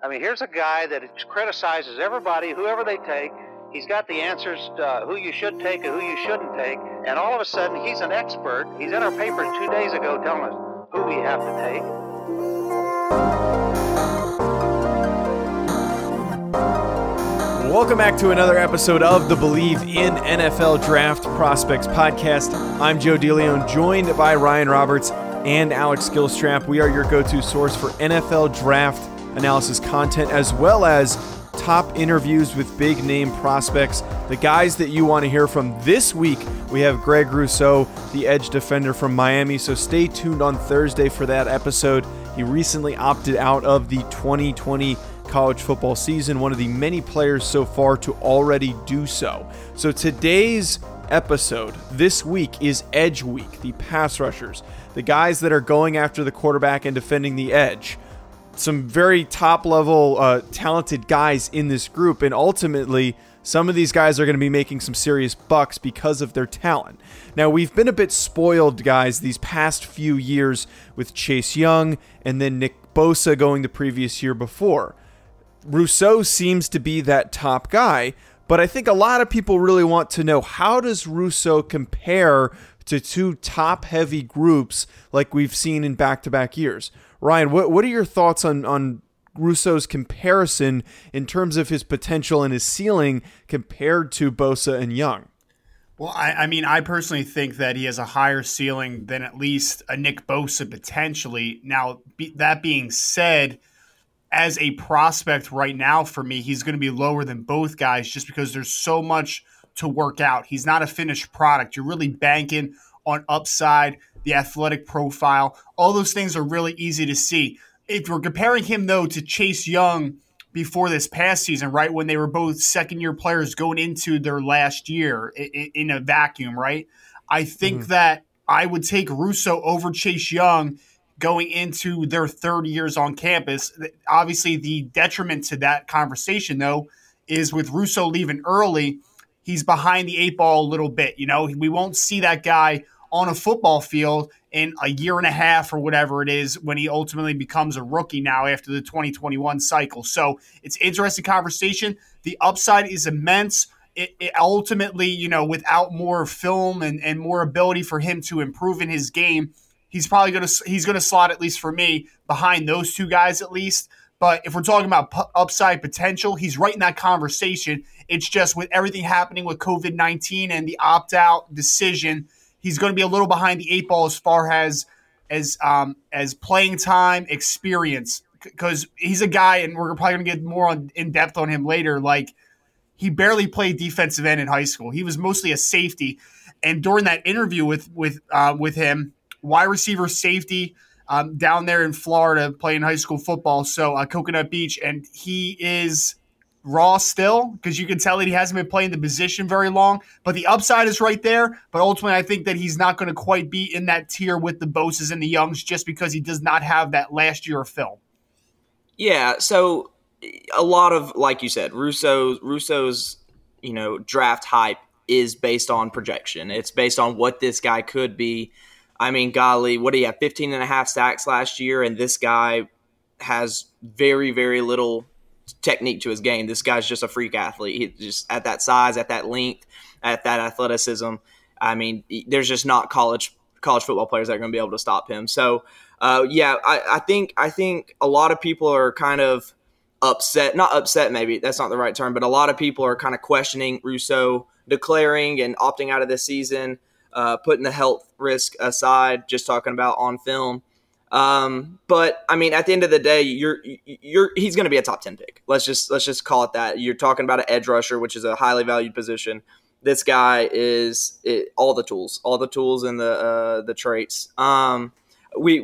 I mean, here's a guy that criticizes everybody, whoever they take. He's got the answers to who you should take and who you shouldn't take. And all of a sudden, he's an expert. He's in our paper 2 days ago telling us who we have to take. Welcome back to another episode of the Believe in NFL Draft Prospects podcast. I'm Joe DeLeon, joined by Ryan Roberts and Alex Gilstrap. We are your go-to source for NFL draft analysis content, as well as top interviews with big name prospects, the guys that you want to hear from. This week we have Greg Rousseau, the edge defender from Miami, so stay tuned on Thursday for that episode. He recently opted out of the 2020 college football season, one of the many players so far to already do so. So today's episode this week is Edge Week, the pass rushers, the guys that are going after the quarterback and defending the edge. Some very top-level talented guys in this group, and ultimately some of these guys are going to be making some serious bucks because of their talent. Now, we've been a bit spoiled, guys, these past few years with Chase Young and then Nick Bosa going the previous year before. Rousseau seems to be that top guy, but I think a lot of people really want to know, how does Rousseau compare to two top-heavy groups like we've seen in back-to-back years? Ryan, what are your thoughts on Rousseau's comparison in terms of his potential and his ceiling compared to Bosa and Young? Well, I mean, I personally think that he has a higher ceiling than at least a Nick Bosa potentially. Now, that being said, as a prospect right now for me, he's going to be lower than both guys just because there's so much to work out. He's not a finished product. You're really banking on upside, the athletic profile. All those things are really easy to see. If we're comparing him, though, to Chase Young before this past season, right, when they were both second-year players going into their last year in a vacuum, right, I think that I would take Rousseau over Chase Young going into their third years on campus. Obviously, the detriment to that conversation, though, is with Rousseau leaving early, he's behind the eight ball a little bit. You know, we won't see that guy on a football field in a year and a half or whatever it is when he ultimately becomes a rookie now after the 2021 cycle. So it's an interesting conversation. The upside is immense. It ultimately, you know, without more film and more ability for him to improve in his game, he's probably going to slot, at least for me, behind those two guys at least. But if we're talking about upside potential, he's right in that conversation. It's just with everything happening with COVID-19 and the opt-out decision, he's going to be a little behind the eight ball as far as playing time, experience, because he's a guy, and we're probably going to get more in depth on him later. Like, he barely played defensive end in high school; he was mostly a safety. And during that interview with him, wide receiver, safety, down there in Florida playing high school football, so Coconut Beach, and he is raw still, because you can tell that he hasn't been playing the position very long, but the upside is right there. But ultimately, I think that he's not going to quite be in that tier with the Boses and the Youngs just because he does not have that last year of film. Yeah, so a lot of, like you said, Rousseau's draft hype is based on projection. It's based on what this guy could be. I mean, golly, what do you have, 15 and a half sacks last year, and this guy has very, very little technique to his game. This guy's just a freak athlete. He just, at that size, at that length, at that athleticism, I mean, there's just not college football players that are going to be able to stop him. So, I think a lot of people are kind of upset, not upset maybe, that's not the right term, but a lot of people are kind of questioning Rousseau declaring and opting out of this season, putting the health risk aside, just talking about on film. But I mean, at the end of the day, he's going to be a top 10 pick. Let's just call it that. You're talking about an edge rusher, which is a highly valued position. This guy is all the tools and the traits. I wish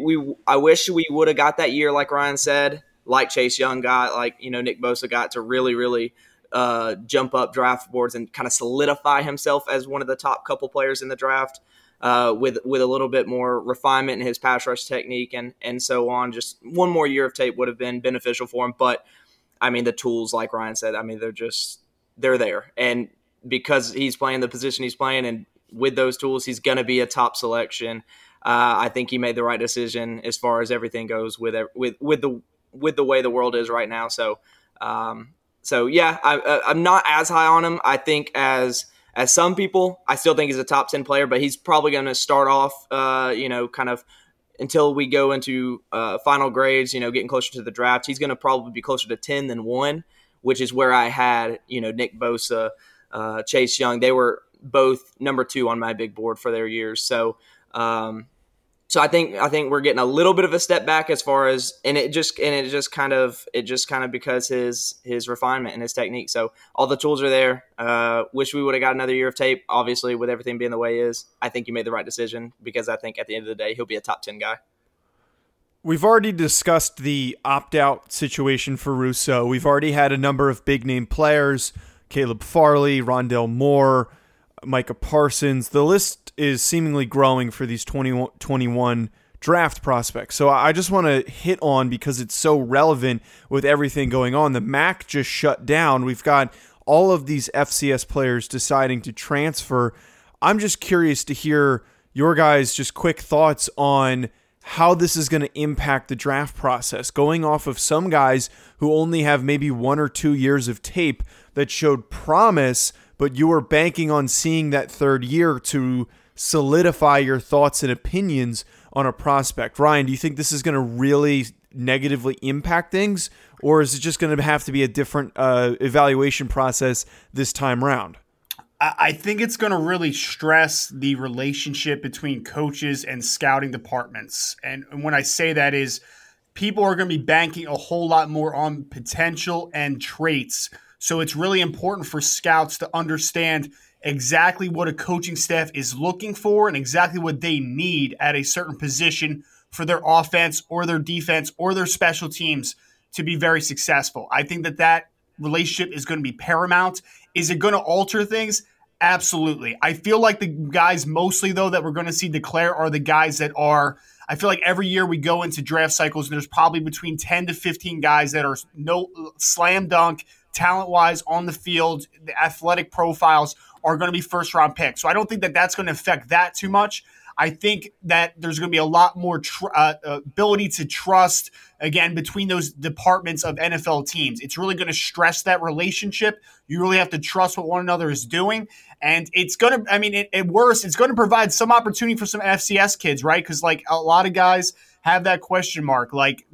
we would have got that year, like Ryan said, like Chase Young got, like, you know, Nick Bosa got, to really, really jump up draft boards and kind of solidify himself as one of the top couple players in the draft with a little bit more refinement in his pass rush technique and so on. Just one more year of tape would have been beneficial for him. But, I mean, the tools, like Ryan said, I mean, they're there. And because he's playing the position he's playing and with those tools, he's going to be a top selection. I think he made the right decision as far as everything goes with the way the world is right now. So yeah, I'm not as high on him, I think, as some people. I still think he's a top 10 player, but he's probably going to start off, kind of until we go into final grades, getting closer to the draft. He's going to probably be closer to 10 than 1, which is where I had, Nick Bosa, Chase Young. They were both number 2 on my big board for their years. So I think we're getting a little bit of a step back as far as, and it just kind of because his refinement and his technique. So all the tools are there. Wish we would have got another year of tape. Obviously, with everything being the way it is, I think you made the right decision, because I think at the end of the day, he'll be a top 10 guy. We've already discussed the opt-out situation for Rousseau. We've already had a number of big name players: Caleb Farley, Rondell Moore, Micah Parsons. The list is seemingly growing for these 2021 draft prospects. So I just want to hit on, because it's so relevant with everything going on. The MAC just shut down. We've got all of these FCS players deciding to transfer. I'm just curious to hear your guys' just quick thoughts on how this is going to impact the draft process, going off of some guys who only have maybe 1 or 2 years of tape that showed promise, but you were banking on seeing that third year to solidify your thoughts and opinions on a prospect. Ryan, do you think this is going to really negatively impact things, or is it just going to have to be a different evaluation process this time round? I think it's going to really stress the relationship between coaches and scouting departments. And when I say that is, people are going to be banking a whole lot more on potential and traits. So it's really important for scouts to understand exactly what a coaching staff is looking for and exactly what they need at a certain position for their offense or their defense or their special teams to be very successful. I think that relationship is going to be paramount. Is it going to alter things? Absolutely. I feel like the guys mostly, though, that we're going to see declare are the guys that are – I feel like every year we go into draft cycles and there's probably between 10 to 15 guys that are no slam dunk talent-wise on the field. The athletic profiles are going to be first-round picks. So I don't think that that's going to affect that too much. I think that there's going to be a lot more ability to trust, again, between those departments of NFL teams. It's really going to stress that relationship. You really have to trust what one another is doing. And it's going to, I mean, at worst, it's going to provide some opportunity for some FCS kids, right? Because, like, a lot of guys have that question mark, like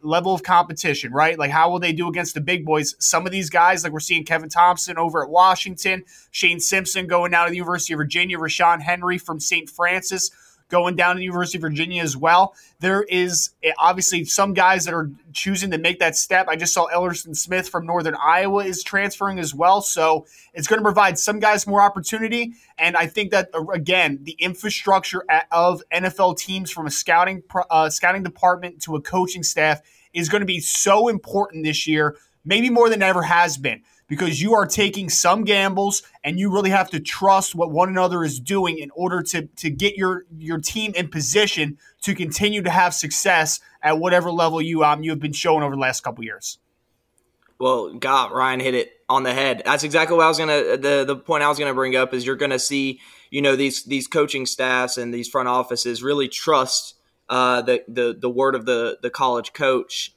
level of competition, right? Like, how will they do against the big boys? Some of these guys, like we're seeing Kevin Thompson over at Washington, Shane Simpson going down to the University of Virginia, Rashawn Henry from St. Francis going down to the University of Virginia as well. There is obviously some guys that are choosing to make that step. I just saw Ellerson Smith from Northern Iowa is transferring as well. So it's going to provide some guys more opportunity. And I think that, again, the infrastructure of NFL teams from a scouting department to a coaching staff is going to be so important this year, maybe more than ever has been, because you are taking some gambles and you really have to trust what one another is doing in order to get your team in position to continue to have success at whatever level you have been showing over the last couple of years. Well, God, Ryan hit it on the head. That's exactly what I was gonna. The point I was gonna bring up is you're gonna see, these coaching staffs and these front offices really trust the word of the college coach.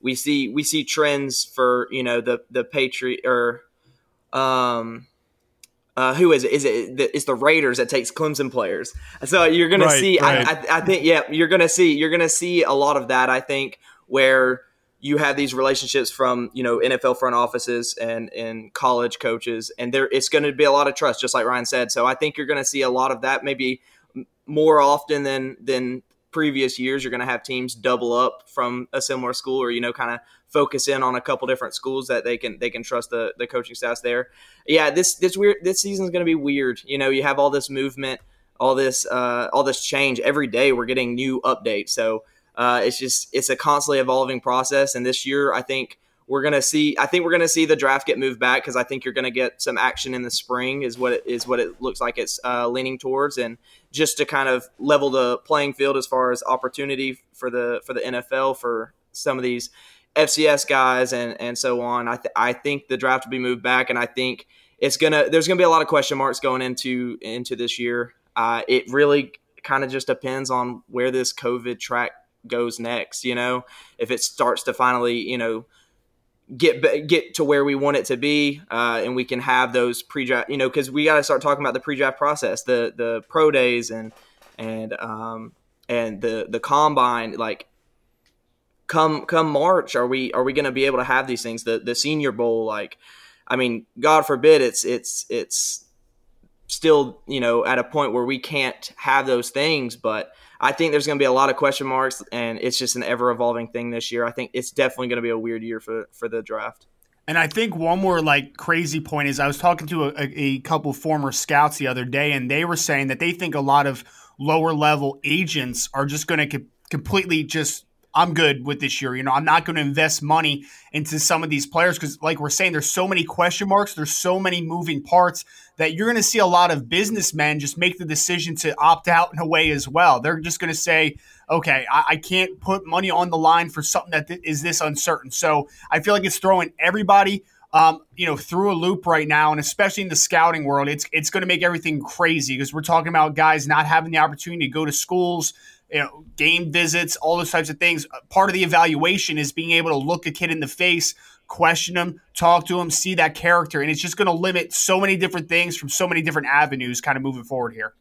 We see trends for the Patriot or who is it? It's the Raiders that takes Clemson players. So you're gonna see. Right. I think you're gonna see a lot of that. I think where you have these relationships from NFL front offices and college coaches, and it's going to be a lot of trust, just like Ryan said. So I think you're going to see a lot of that, maybe more often than previous years. You're going to have teams double up from a similar school, or kind of focus in on a couple different schools that they can trust the coaching staffs there. Yeah, this season's going to be weird. You have all this movement, all this change every day. We're getting new updates, so It's a constantly evolving process. And this year, I think we're going to see the draft get moved back, because I think you're going to get some action in the spring is what it looks like it's leaning towards. And just to kind of level the playing field as far as opportunity for the NFL, for some of these FCS guys and so on, I think the draft will be moved back. And I think there's going to be a lot of question marks going into this year. It really kind of just depends on where this COVID track goes next. You know, if it starts to finally, get to where we want it to be, and we can have those pre-draft, because we got to start talking about the pre-draft process, the pro days and the combine. Like come March, are we going to be able to have these things? The Senior Bowl, God forbid it's still, at a point where we can't have those things, but I think there's going to be a lot of question marks, and it's just an ever-evolving thing this year. I think it's definitely going to be a weird year for the draft. And I think one more crazy point is I was talking to a couple former scouts the other day, and they were saying that they think a lot of lower-level agents are just going to completely just, I'm good with this year. I'm not going to invest money into some of these players because, like we're saying, there's so many question marks. There's so many moving parts that you're going to see a lot of businessmen just make the decision to opt out in a way as well. They're just going to say, okay, I can't put money on the line for something that is this uncertain. So I feel like it's throwing everybody through a loop right now, and especially in the scouting world, it's going to make everything crazy because we're talking about guys not having the opportunity to go to schools, game visits, all those types of things. Part of the evaluation is being able to look a kid in the face, question him, talk to him, see that character. And it's just going to limit so many different things from so many different avenues kind of moving forward here.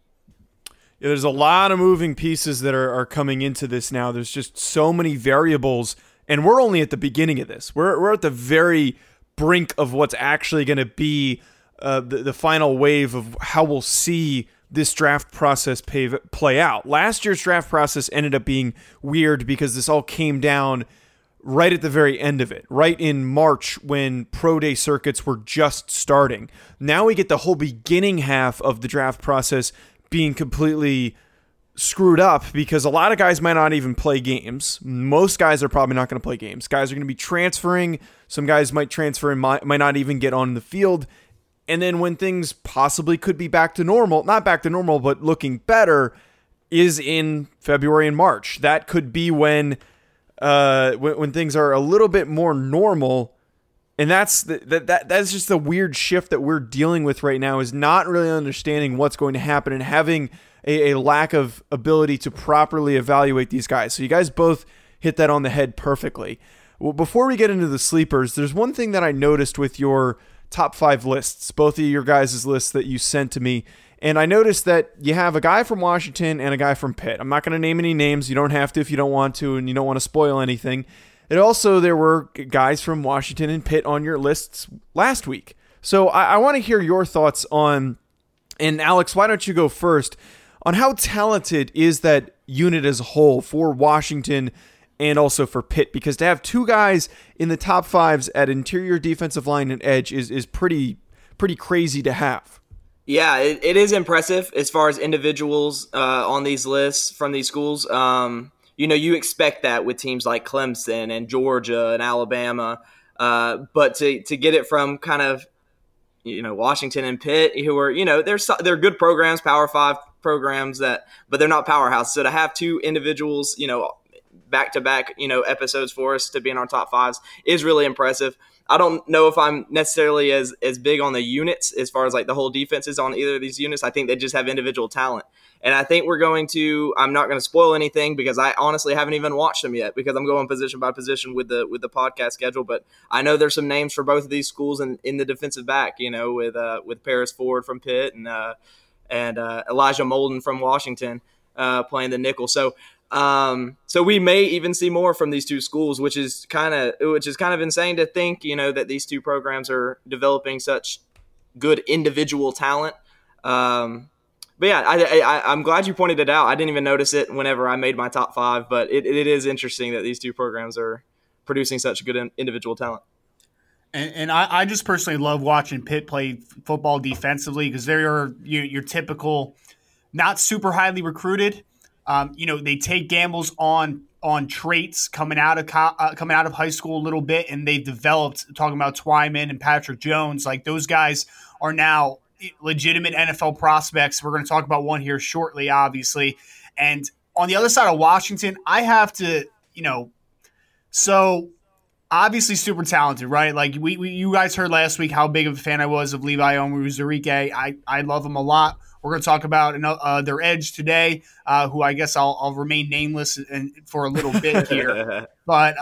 Yeah, there's a lot of moving pieces that are coming into this now. There's just so many variables, and we're only at the beginning of this. We're at the very brink of what's actually going to be the final wave of how we'll see this draft process play out. Last year's draft process ended up being weird because this all came down right at the very end of it, right in March when pro day circuits were just starting. Now we get the whole beginning half of the draft process being completely screwed up because a lot of guys might not even play games. Most guys are probably not going to play games. Guys are going to be transferring. Some guys might transfer and might not even get on the field. And then when things possibly could be back to normal, not back to normal, but looking better, is in February and March. That could be when things are a little bit more normal. And that's just the weird shift that we're dealing with right now, is not really understanding what's going to happen and having a lack of ability to properly evaluate these guys. So you guys both hit that on the head perfectly. Well, before we get into the sleepers, there's one thing that I noticed with your top five lists, both of your guys' lists that you sent to me. And I noticed that you have a guy from Washington and a guy from Pitt. I'm not going to name any names. You don't have to if you don't want to, and you don't want to spoil anything. And also, there were guys from Washington and Pitt on your lists last week. So I want to hear your thoughts on, and Alex, why don't you go first, on how talented is that unit as a whole for Washington and also for Pitt, because to have two guys in the top fives at interior defensive line and edge is pretty crazy to have. Yeah, it is impressive as far as individuals on these lists from these schools. You expect that with teams like Clemson and Georgia and Alabama, but to get it from kind of Washington and Pitt, who are they're good programs, Power Five programs, but they're not powerhouse. So to have two individuals, back-to-back, episodes for us to be in our top fives is really impressive. I don't know if I'm necessarily as big on the units as far as the whole defenses on either of these units. I think they just have individual talent. And I think I'm not going to spoil anything because I honestly haven't even watched them yet because I'm going position by position with the podcast schedule. But I know there's some names for both of these schools in the defensive back, with Paris Ford from Pitt and Elijah Molden from Washington playing the nickel. So we may even see more from these two schools, which is kind of insane to think, that these two programs are developing such good individual talent. But yeah, I'm glad you pointed it out. I didn't even notice it whenever I made my top five, but it is interesting that these two programs are producing such good individual talent. And I just personally love watching Pitt play football defensively because they are your typical, not super highly recruited. They take gambles on on traits coming out of high school a little bit, and they've developed. Talking about Twyman and Patrick Jones, like those guys are now legitimate NFL prospects. We're going to talk about one here shortly, obviously. And on the other side of Washington, I have to, so obviously super talented, right? Like we you guys heard last week how big of a fan I was of Levi Onwuzurike. I love him a lot. We're going to talk about their edge today, who I guess I'll remain nameless for a little bit here. But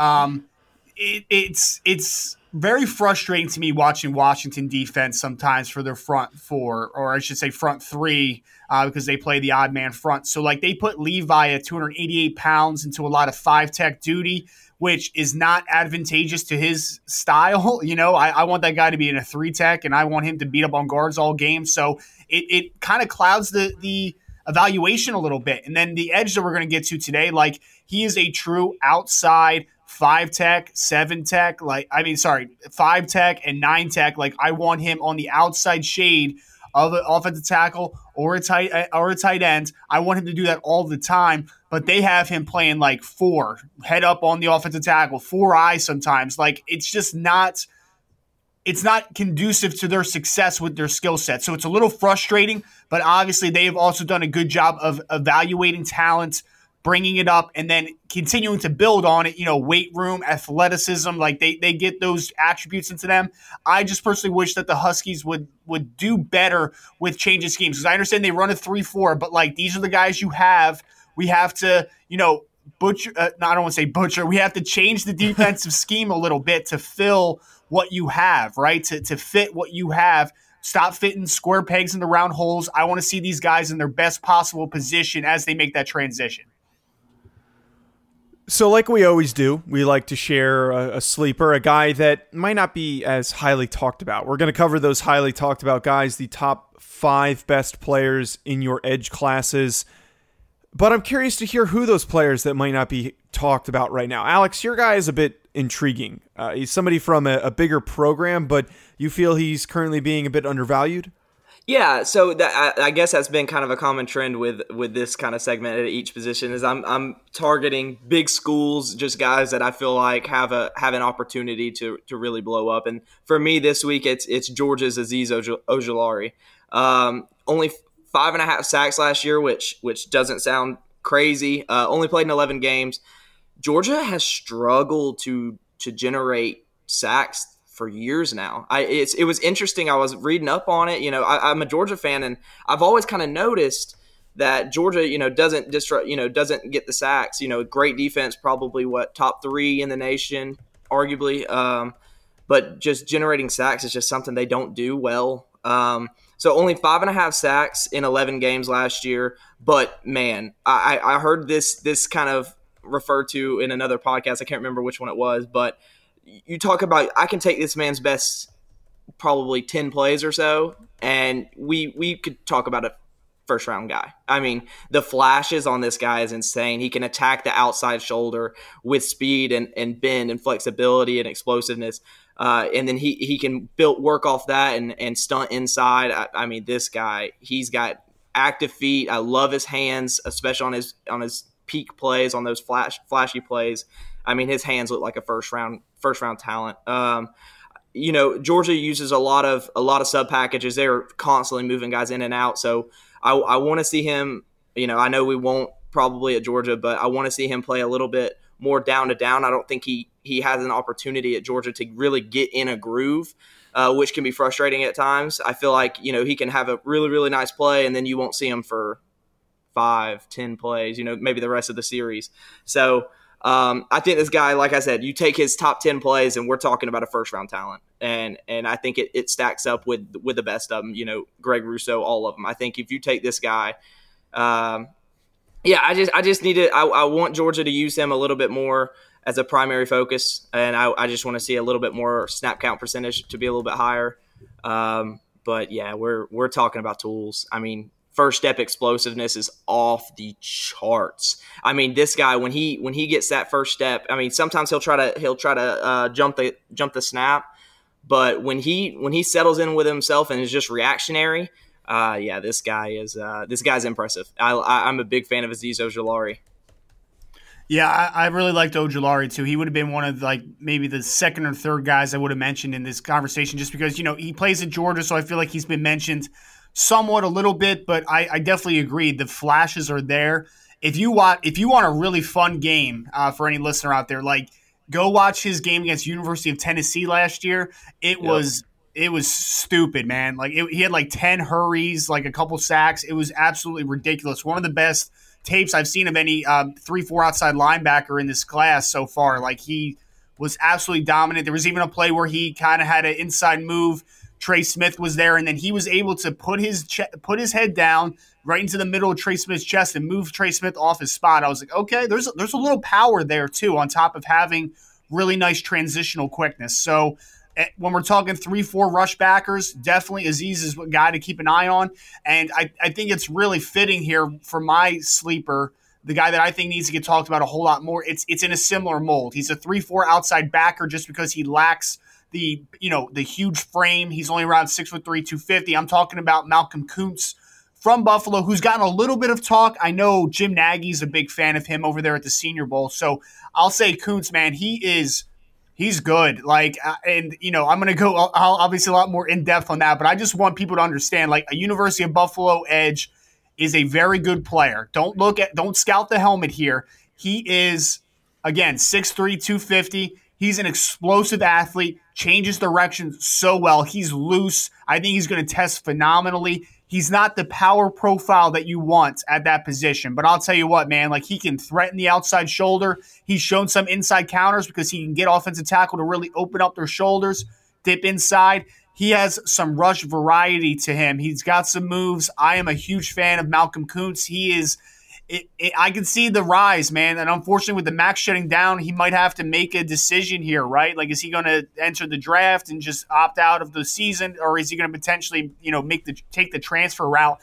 it's very frustrating to me watching Washington defense sometimes for their front four, or I should say front three, because they play the odd man front. So like they put Levi at 288 pounds into a lot of five tech duty, which is not advantageous to his style. I want that guy to be in a three tech, and I want him to beat up on guards all game. So it kind of clouds the evaluation a little bit. And then the edge that we're going to get to today, like he is a true outside 5-tech, 7-tech, five-tech and 9-tech. Like I want him on the outside shade of an offensive tackle or a tight end. I want him to do that all the time, but they have him playing like 4, head up on the offensive tackle, 4-eye sometimes. Like it's not conducive to their success with their skill set. So it's a little frustrating, but obviously they've also done a good job of evaluating talent, bringing it up, and then continuing to build on it, weight room, athleticism, like they get those attributes into them. I just personally wish that the Huskies would do better with change of schemes, because I understand they run a 3-4, but like these are the guys you have. We have to, we have to change the defensive scheme a little bit to fill what you have, right? To fit what you have. Stop fitting square pegs into round holes. I want to see these guys in their best possible position as they make that transition. So like we always do, we like to share a sleeper, a guy that might not be as highly talked about. We're going to cover those highly talked about guys, the top 5 best players in your edge classes. But I'm curious to hear who those players that might not be talked about right now. Alex, your guy is a bit intriguing. He's somebody from a bigger program, but you feel he's currently being a bit undervalued? Yeah, so that, I guess that's been kind of a common trend with this kind of segment at each position is I'm targeting big schools, just guys that I feel like have an opportunity to really blow up. And for me this week, it's Georgia's Azeez Ojulari. Only 5.5 sacks last year, which doesn't sound crazy. Only played in 11 games. Georgia has struggled to generate sacks for years now. It was interesting. I was reading up on it. I'm a Georgia fan, and I've always kind of noticed that Georgia, doesn't get the sacks. Great defense, probably top 3 in the nation, arguably. But just generating sacks is just something they don't do well. So only 5.5 sacks in 11 games last year. But man, I heard this kind of referred to in another podcast. I can't remember which one it was, but you talk about I can take this man's best probably 10 plays or so, and we could talk about a first-round guy. I mean, the flashes on this guy is insane. He can attack the outside shoulder with speed and bend and flexibility and explosiveness, and then he can work off that and stunt inside. I mean, this guy, he's got active feet. I love his hands, especially on his peak plays, on those flashy plays. I mean, his hands look like a first round talent. Georgia uses a lot of sub packages. They're constantly moving guys in and out. So I want to see him. I know we won't probably at Georgia, but I want to see him play a little bit more down to down. I don't think he has an opportunity at Georgia to really get in a groove, which can be frustrating at times. I feel like he can have a really really nice play, and then you won't see him for 5-10 plays. Maybe the rest of the series. So. I think this guy, like I said, you take his top 10 plays and we're talking about a first round talent. And I think it stacks up with the best of them, Greg Rousseau, all of them. I think if you take this guy, I just need to, I want Georgia to use him a little bit more as a primary focus. And I just want to see a little bit more snap count percentage to be a little bit higher. But yeah, we're talking about tools. I mean, first step explosiveness is off the charts. I mean, this guy when he gets that first step, I mean, sometimes he'll try to jump the snap, but when he settles in with himself and is just reactionary, this guy's impressive. I'm a big fan of Azeez Ojulari. Yeah, I really liked Ojulari too. He would have been one of like maybe the second or third guys I would have mentioned in this conversation just because, you know, he plays at Georgia, so I feel like he's been mentioned somewhat a little bit, but I definitely agree. The flashes are there. If you want a really fun game for any listener out there, like go watch his game against University of Tennessee last year. It was stupid, man. Like he had like 10 hurries, like a couple sacks. It was absolutely ridiculous. One of the best tapes I've seen of any 3-4 outside linebacker in this class so far. Like he was absolutely dominant. There was even a play where he kind of had an inside move. Trey Smith was there, and then he was able to put his head down right into the middle of Trey Smith's chest and move Trey Smith off his spot. I was like, okay, there's a little power there too, on top of having really nice transitional quickness. So when we're talking 3-4 rush backers, definitely Azeez is a guy to keep an eye on. And I think it's really fitting here for my sleeper, the guy that I think needs to get talked about a whole lot more. It's in a similar mold. He's a 3-4 outside backer just because he lacks the huge frame. He's only around 6'3", 250. I'm talking about Malcolm Koonce from Buffalo, who's gotten a little bit of talk. I know Jim Nagy's a big fan of him over there at the Senior Bowl. So I'll say Koonce, man, he's good. Like, and you know, I'm going to go I'll obviously a lot more in depth on that, but I just want people to understand, like, a University of Buffalo edge is a very good player. Don't scout the helmet here. He is, again, 6'3", 250. He's an explosive athlete, changes direction so well. He's loose. I think he's going to test phenomenally. He's not the power profile that you want at that position. But I'll tell you what, man, like he can threaten the outside shoulder. He's shown some inside counters because he can get offensive tackle to really open up their shoulders, dip inside. He has some rush variety to him. He's got some moves. I am a huge fan of Malcolm Koonce. He is – I can see the rise, man. And unfortunately, with the MAC shutting down, he might have to make a decision here, right? Like, is he going to enter the draft and just opt out of the season, or is he going to potentially, you know, take the transfer route?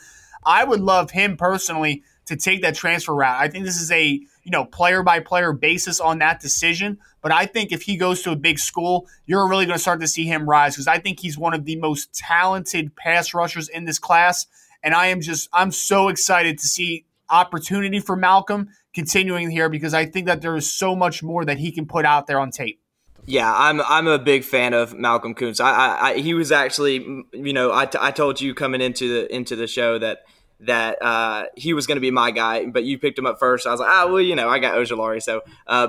I would love him personally to take that transfer route. I think this is a, you know, player-by-player basis on that decision. But I think if he goes to a big school, you're really going to start to see him rise because I think he's one of the most talented pass rushers in this class. And I'm so excited to see opportunity for Malcolm continuing here because I think that there is so much more that he can put out there on tape. Yeah, I'm a big fan of Malcolm Koonce. He was actually, you know, I told you coming into the show that he was going to be my guy, but you picked him up first. I was like, well, you know, I got Ojulari. So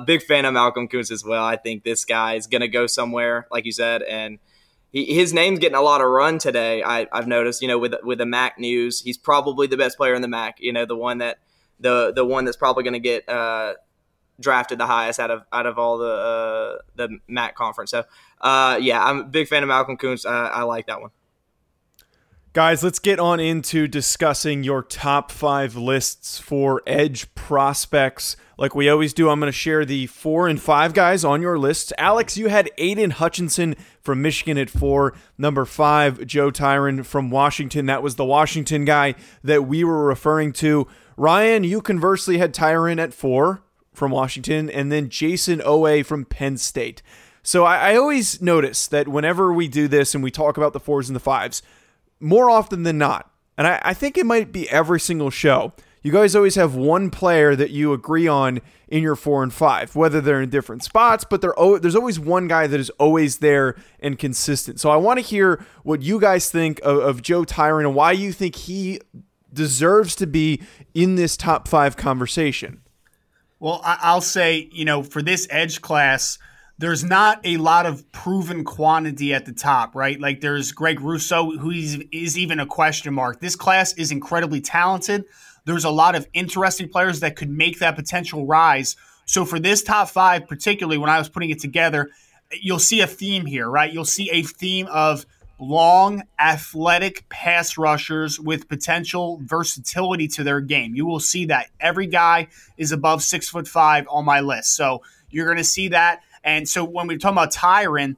big fan of Malcolm Koonce as well. I think this guy is going to go somewhere, like you said, and his name's getting a lot of run today. I've noticed, you know, with the MAC news, he's probably the best player in the MAC. You know, the one that's probably going to get drafted the highest out of all the MAC conference. So, yeah, I'm a big fan of Malcolm Koonce. I like that one. Guys, let's get on into discussing your top 5 lists for edge prospects. Like we always do, I'm going to share the 4 and 5 guys on your lists. Alex, you had Aiden Hutchinson from Michigan at 4. Number 5, Joe Tryon from Washington. That was the Washington guy that we were referring to. Ryan, you conversely had Tryon at 4 from Washington, and then Jayson Oweh from Penn State. So I always notice that whenever we do this and we talk about the 4s and the 5s, more often than not, and I think it might be every single show, you guys always have one player that you agree on in your 4 and 5, whether they're in different spots, but there's always one guy that is always there and consistent. So I want to hear what you guys think of Joe Tryon and why you think he deserves to be in this top 5 conversation. Well, I'll say, you know, for this edge class, there's not a lot of proven quantity at the top, right? Like there's Greg Rousseau, who is even a question mark. This class is incredibly talented. There's a lot of interesting players that could make that potential rise. So for this top 5, particularly when I was putting it together, you'll see a theme here, right? You'll see a theme of long, athletic pass rushers with potential versatility to their game. You will see that. Every guy is above 6'5" on my list. So you're going to see that. And so when we're talking about Tryon,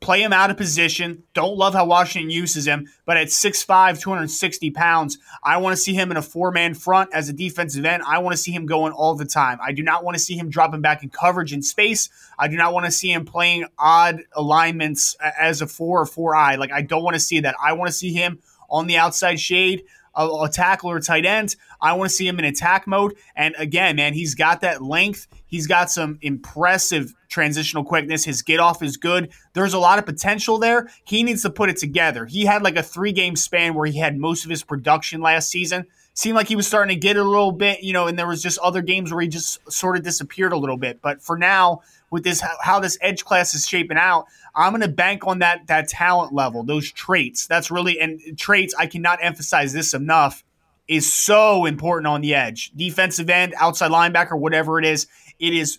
play him out of position. Don't love how Washington uses him, but at 6'5", 260 pounds, I want to see him in a 4-man front as a defensive end. I want to see him going all the time. I do not want to see him dropping back in coverage in space. I do not want to see him playing odd alignments as a 4 or 4i. Like, I don't want to see that. I want to see him on the outside shade. a tackle or tight end. I want to see him in attack mode. And again, man, he's got that length. He's got some impressive transitional quickness. His get off is good. There's a lot of potential there. He needs to put it together. He had like a 3-game span where he had most of his production last season. Seemed like he was starting to get a little bit, you know, and there was just other games where he just sort of disappeared a little bit. But for now, with this how this edge class is shaping out, I'm going to bank on that talent level, those traits. That's really – and traits, I cannot emphasize this enough, is so important on the edge. Defensive end, outside linebacker, whatever it is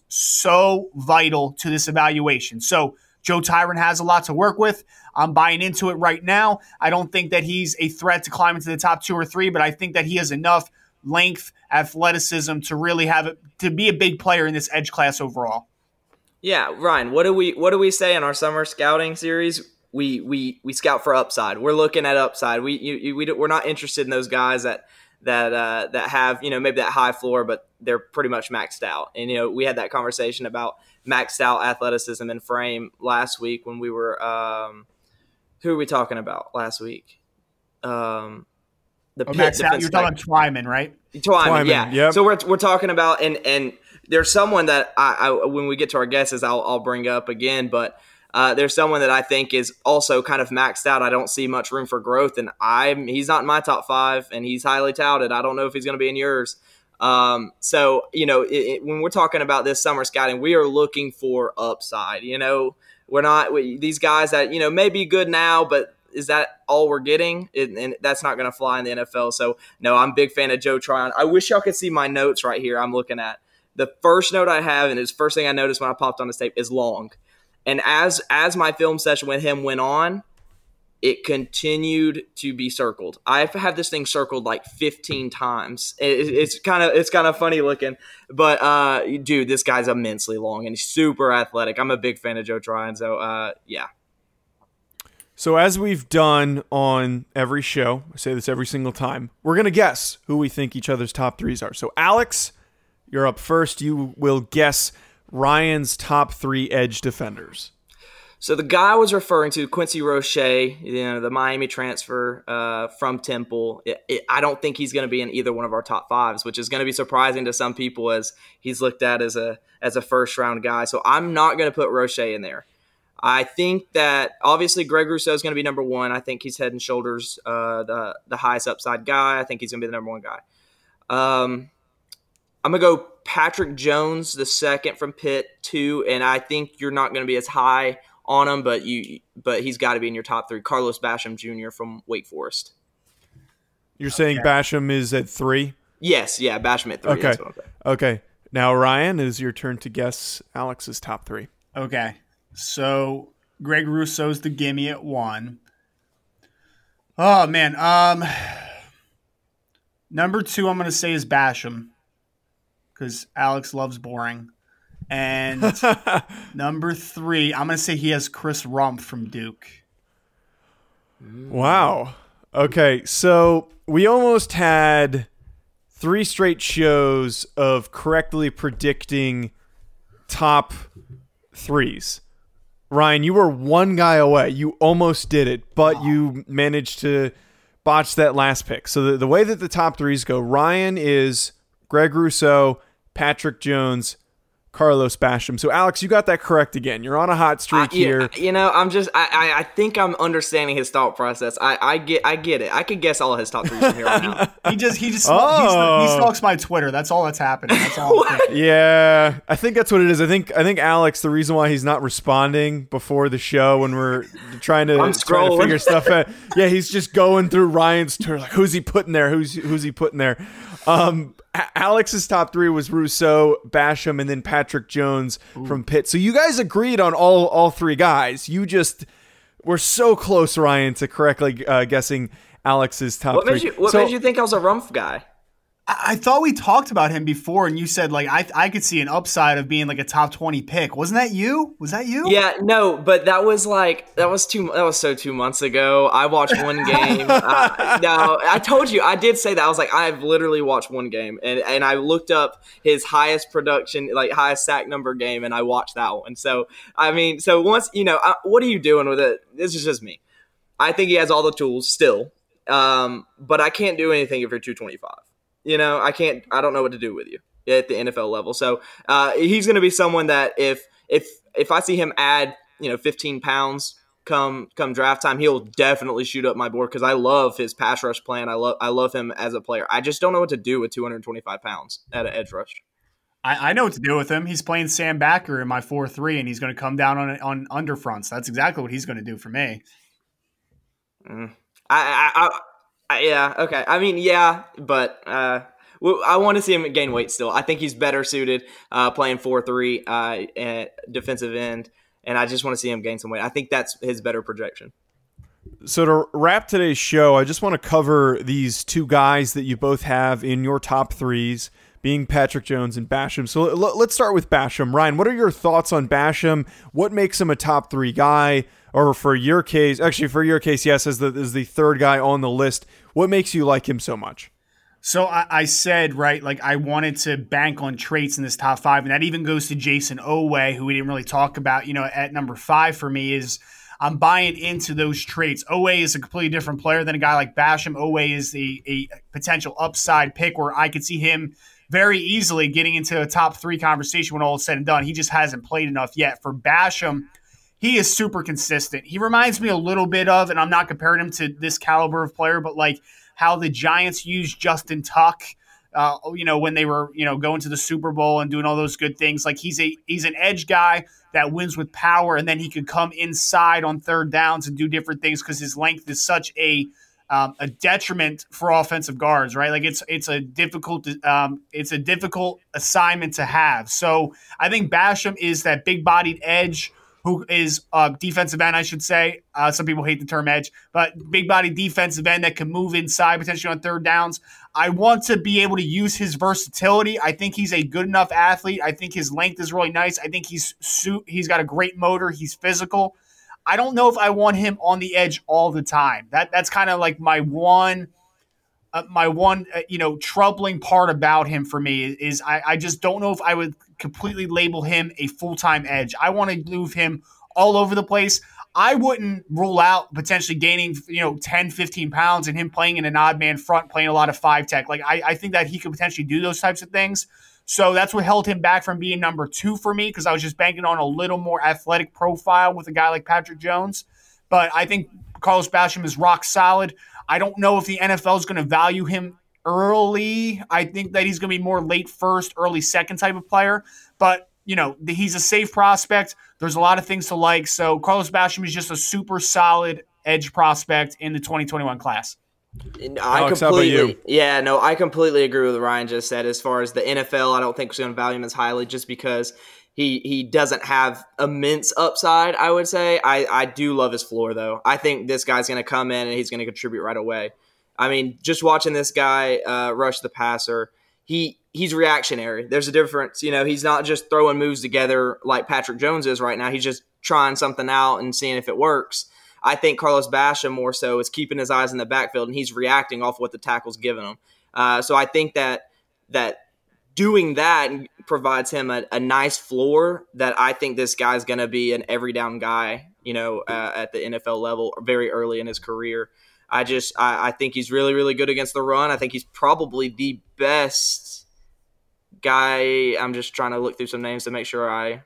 so vital to this evaluation. So Joe Tryon has a lot to work with. I'm buying into it right now. I don't think that he's a threat to climb into the top 2 or 3, but I think that he has enough length, athleticism to really have it, to be a big player in this edge class overall. Yeah, Ryan, what do we say in our summer scouting series? We scout for upside. We're looking at upside. We're not interested in those guys that have, you know, maybe that high floor, but they're pretty much maxed out. And, you know, we had that conversation about maxed out athleticism and frame last week when we were who were we talking about last week? The Pitt defense. You're talking about Twyman, right? Twyman, yeah. Yep. So we're talking about and there's someone that I when we get to our guesses I'll bring up again, but there's someone that I think is also kind of maxed out. I don't see much room for growth, and he's not in my top 5, and he's highly touted. I don't know if he's going to be in yours. So, you know, when we're talking about this summer scouting, we are looking for upside. You know, we're not these guys that, you know, may be good now, but is that all we're getting? And that's not going to fly in the NFL. So, no, I'm a big fan of Joe Tryon. I wish y'all could see my notes right here. I'm looking at the first note I have, and it's the first thing I noticed when I popped on the tape is long. And as my film session with him went on, it continued to be circled. I've had this thing circled like 15 times. It's kind of funny looking, but dude, this guy's immensely long and he's super athletic. I'm a big fan of Joe Tryon, so yeah. So as we've done on every show, I say this every single time, we're gonna guess who we think each other's top 3s are. So Alex, you're up first. You will guess Ryan's top 3 edge defenders. So the guy I was referring to, Quincy Roche, you know, the Miami transfer from Temple. I don't think he's going to be in either one of our top 5s, which is going to be surprising to some people as he's looked at as a first round guy. So I'm not going to put Roche in there. I think that obviously Greg Rousseau is going to be number 1. I think he's head and shoulders the highest upside guy. I think he's going to be the number 1 guy. I'm going to go Patrick Jones, the second from Pitt, 2, and I think you're not going to be as high on him, but he's got to be in your top 3. Carlos Basham Jr. from Wake Forest. You're saying Basham is at 3? Yes, yeah, Basham at 3. Okay. That's what I'm saying. Okay. Now, Ryan, it is your turn to guess Alex's top 3. Okay. So, Greg Rousseau's the gimme at 1. Oh, man. Number 2 I'm going to say is Basham, because Alex loves boring. And number 3, I'm going to say he has Chris Rumpf from Duke. Wow. Okay, so we almost had 3 straight shows of correctly predicting top 3s. Ryan, you were 1 guy away. You almost did it, but you managed to botch that last pick. So the way that the top 3s go, Ryan is Greg Rousseau, Patrick Jones, Carlos Basham. So, Alex, you got that correct again. You're on a hot streak here. You know, I'm just – I think I'm understanding his thought process. I get it. I could guess all of his top 3s from here on out. He stalks my Twitter. That's all that's happening. That's all. Yeah, I think that's what it is. I think Alex, the reason why he's not responding before the show when we're trying to figure stuff out. Yeah, he's just going through Ryan's Twitter. Like, who's he putting there? Who's he putting there? Alex's top 3 was Rousseau, Basham, and then Patrick Jones from Pitt. So you guys agreed on all 3 guys. You just were so close, Ryan, to correctly guessing Alex's top 3. What made you think I was a Rumpf guy? I thought we talked about him before, and you said like I could see an upside of being like a top 20 pick. Wasn't that you? Was that you? Yeah, no, but that was 2 months ago. I watched 1 game. No, I told you I did say that. I was like I've literally watched 1 game, and I looked up his highest production, like highest sack number game, and I watched that one. So I mean, so once you know, what are you doing with it? This is just me. I think he has all the tools still. But I can't do anything if you're 225. You know, I don't know what to do with you at the NFL level. So he's going to be someone that if I see him add, 15 pounds come draft time, he'll definitely shoot up my board because I love his pass rush plan. I love him as a player. I just don't know what to do with 225 pounds at an edge rush. I know what to do with him. He's playing Sam Bakker in my 4-3, and he's going to come down on under fronts. That's exactly what he's going to do for me. Yeah. Okay. I mean, yeah, but I want to see him gain weight still. I think he's better suited playing 4-3 at defensive end, and I just want to see him gain some weight. I think that's his better projection. So to wrap today's show, I just want to cover these two guys that you both have in your top threes, being Patrick Jones and Basham. So let's start with Basham. Ryan, what are your thoughts on Basham? What makes him a top three guy? Or for your case, yes, as the third guy on the list, what makes you like him so much? So I said, right, like I wanted to bank on traits in this top five, and that even goes to Jayson Oweh, who we didn't really talk about, at number five for me is I'm buying into those traits. Oweh is a completely different player than a guy like Basham. Oweh is a potential upside pick where I could see him very easily getting into a top three conversation when all is said and done. He just hasn't played enough yet. For Basham, he is super consistent. He reminds me a little bit of, and I'm not comparing him to this caliber of player, but like how the Giants used Justin Tuck, when they were, going to the Super Bowl and doing all those good things. Like he's an edge guy that wins with power, and then he could come inside on third downs and do different things because his length is such a detriment for offensive guards, right? Like it's a difficult assignment to have. So I think Basham is that big-bodied edge who is defensive end, I should say. Some people hate the term edge, but big-bodied defensive end that can move inside potentially on third downs. I want to be able to use his versatility. I think he's a good enough athlete. I think his length is really nice. I think he's got a great motor. He's physical. I don't know if I want him on the edge all the time. That's kind of like my one troubling part about him for me is I just don't know if I would completely label him a full-time edge. I want to move him all over the place. I wouldn't rule out potentially gaining 10, 15 pounds and him playing in an odd man front, playing a lot of five tech. Like I think that he could potentially do those types of things. So that's what held him back from being number two for me, because I was just banking on a little more athletic profile with a guy like Patrick Jones. But I think Carlos Basham is rock solid. I don't know if the NFL is going to value him early. I think that he's going to be more late first, early second type of player. But, he's a safe prospect. There's a lot of things to like. So Carlos Basham is just a super solid edge prospect in the 2021 class. Alex, I completely agree with what Ryan just said. As far as the NFL, I don't think it's going to value him as highly just because he doesn't have immense upside, I would say. I do love his floor, though. I think this guy's going to come in and he's going to contribute right away. I mean, just watching this guy rush the passer, he's reactionary. There's a difference. He's not just throwing moves together like Patrick Jones is right now. He's just trying something out and seeing if it works. I think Carlos Basham more so is keeping his eyes in the backfield, and he's reacting off what the tackle's giving him. So I think that doing that provides him a nice floor that I think this guy's going to be an every down guy, at the NFL level very early in his career. I think he's really, really good against the run. I think he's probably the best guy. I'm just trying to look through some names to make sure I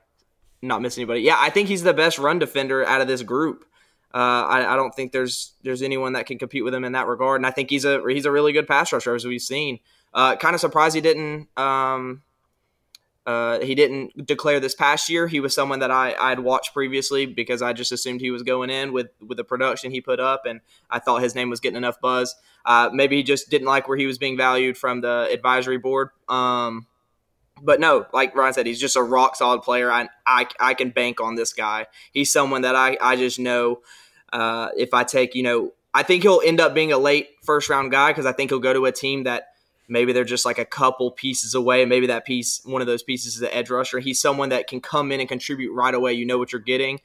not miss anybody. Yeah, I think he's the best run defender out of this group. I don't think there's anyone that can compete with him in that regard, and I think he's a really good pass rusher, as we've seen. Kind of surprised he didn't declare this past year. He was someone that I'd watched previously because I just assumed he was going in with the production he put up, and I thought his name was getting enough buzz. Maybe he just didn't like where he was being valued from the advisory board. But no, like Ryan said, he's just a rock-solid player. I can bank on this guy. He's someone that I just know if I take, I think he'll end up being a late first-round guy because I think he'll go to a team that maybe they're just like a couple pieces away, and maybe one of those pieces is the edge rusher. He's someone that can come in and contribute right away. You know what you're getting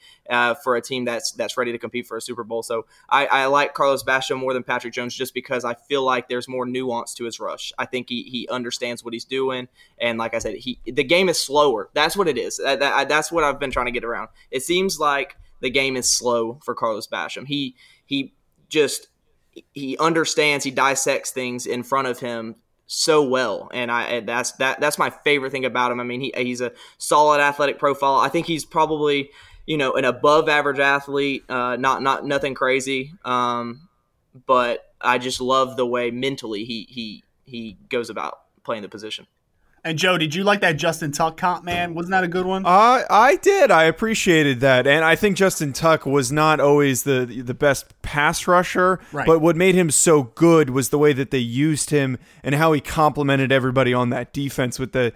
for a team that's ready to compete for a Super Bowl. So I like Carlos Basham more than Patrick Jones just because I feel like there's more nuance to his rush. I think he understands what he's doing, and like I said, the game is slower. That's what it is. That's what I've been trying to get around. It seems like the game is slow for Carlos Basham. He just he understands, he dissects things in front of him so well, and that's my favorite thing about him. I mean, he's a solid athletic profile. I think he's probably, you know, an above average athlete, not nothing crazy, but I just love the way mentally he goes about playing the position. And Joe, did you like that Justin Tuck comp, man? Wasn't that a good one? I did. I appreciated that. And I think Justin Tuck was not always the best pass rusher, right, but what made him so good was the way that they used him and how he complemented everybody on that defense with the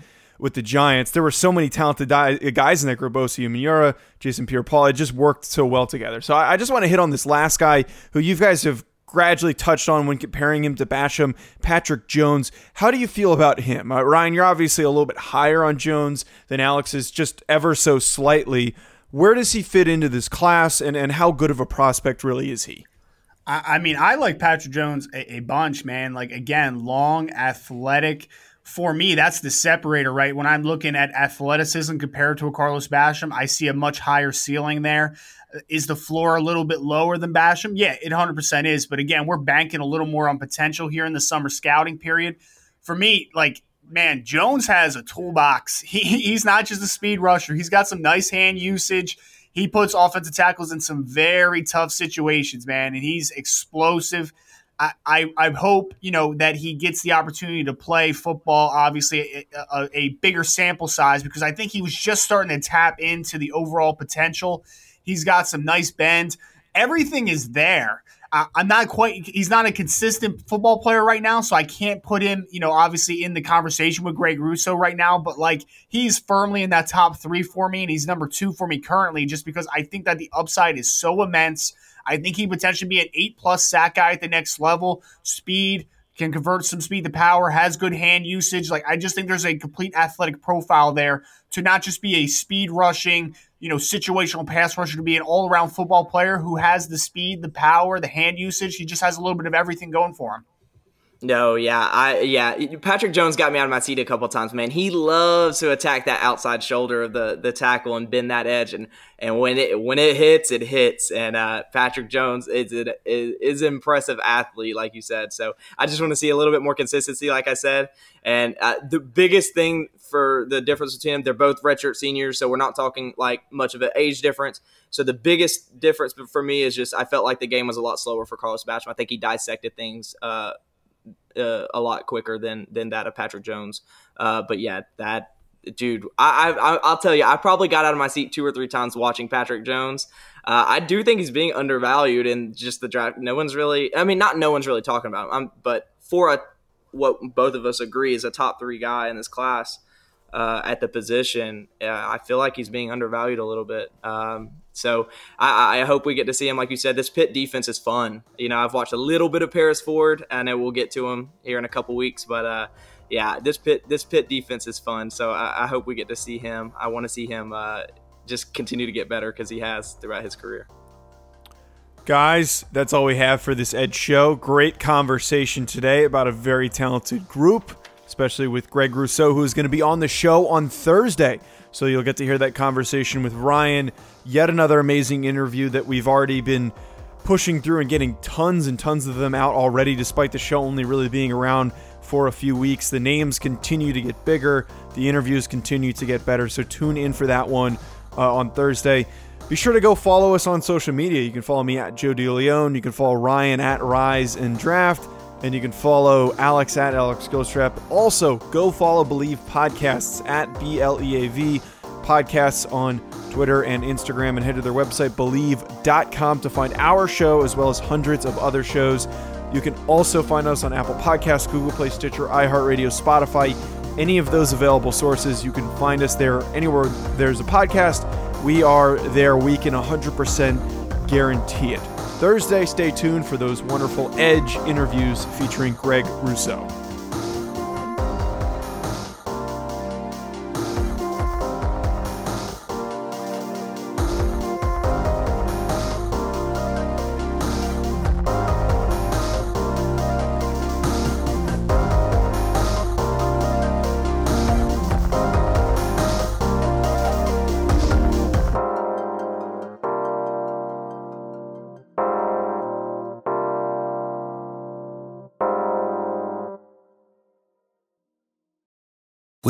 Giants. There were so many talented guys in that group, Bosa Umeara, Jason Pierre-Paul. It just worked so well together. So I just want to hit on this last guy who you guys have gradually touched on when comparing him to Basham, Patrick Jones. How do you feel about him? Ryan, you're obviously a little bit higher on Jones than Alex is, just ever so slightly. Where does he fit into this class, and how good of a prospect really is he? I mean, I like Patrick Jones a bunch, man. Like, again, long, athletic. For me, that's the separator, right? When I'm looking at athleticism compared to a Carlos Basham, I see a much higher ceiling there. Is the floor a little bit lower than Basham? Yeah, it 100% is. But again, we're banking a little more on potential here in the summer scouting period. For me, like, man, Jones has a toolbox. He's not just a speed rusher. He's got some nice hand usage. He puts offensive tackles in some very tough situations, man, and he's explosive. I hope, you know, that he gets the opportunity to play football, obviously a bigger sample size, because I think he was just starting to tap into the overall potential. He's got some nice bend. Everything is there. He's not a consistent football player right now, so I can't put him, you know, obviously in the conversation with Greg Rousseau right now, but like, he's firmly in that top three for me, and he's number two for me currently, just because I think that the upside is so immense. I think he potentially be an 8+ sack guy at the next level. Speed, can convert some speed to power, has good hand usage. Like, I just think there's a complete athletic profile there to not just be a speed rushing, you know, situational pass rusher, to be an all around football player who has the speed, the power, the hand usage. He just has a little bit of everything going for him. No, Patrick Jones got me out of my seat a couple of times, man. He loves to attack that outside shoulder of the tackle and bend that edge, and when it hits, it hits. And Patrick Jones is an impressive athlete, like you said. So I just want to see a little bit more consistency, like I said. And the biggest thing for the difference between them, they're both redshirt seniors, so we're not talking like much of an age difference. So the biggest difference for me is just I felt like the game was a lot slower for Carlos Basham. I think he dissected things a lot quicker than that of Patrick Jones. But yeah, that dude, I'll tell you, I probably got out of my seat 2 or 3 times watching Patrick Jones. I do think he's being undervalued in just the draft. No one's really talking about him. But for what both of us agree is a top 3 guy in this class at the position, I feel like he's being undervalued a little bit. So I hope we get to see him. Like you said, this Pitt defense is fun. You know, I've watched a little bit of Paris Ford. I know we'll get to him here in a couple weeks, but this Pitt defense is fun. So I hope we get to see him. I want to see him just continue to get better, because he has throughout his career. Guys, that's all we have for this Ed Show. Great conversation today about a very talented group, especially with Greg Rousseau, who is going to be on the show on Thursday. So you'll get to hear that conversation with Ryan, yet another amazing interview that we've already been pushing through and getting tons and tons of them out already, despite the show only really being around for a few weeks. The names continue to get bigger. The interviews continue to get better. So tune in for that one on Thursday. Be sure to go follow us on social media. You can follow me at Joe DeLeon. You can follow Ryan at Rise and Draft. And you can follow Alex at Alex Gilstrap. Also, go follow Believe Podcasts at BLEAV Podcasts on Twitter and Instagram, and head to their website, believe.com, to find our show as well as hundreds of other shows. You can also find us on Apple Podcasts, Google Play, Stitcher, iHeartRadio, Spotify, any of those available sources. You can find us there. Anywhere there's a podcast, we are there. We can 100% guarantee it. Thursday, stay tuned for those wonderful Edge interviews featuring Greg Rousseau.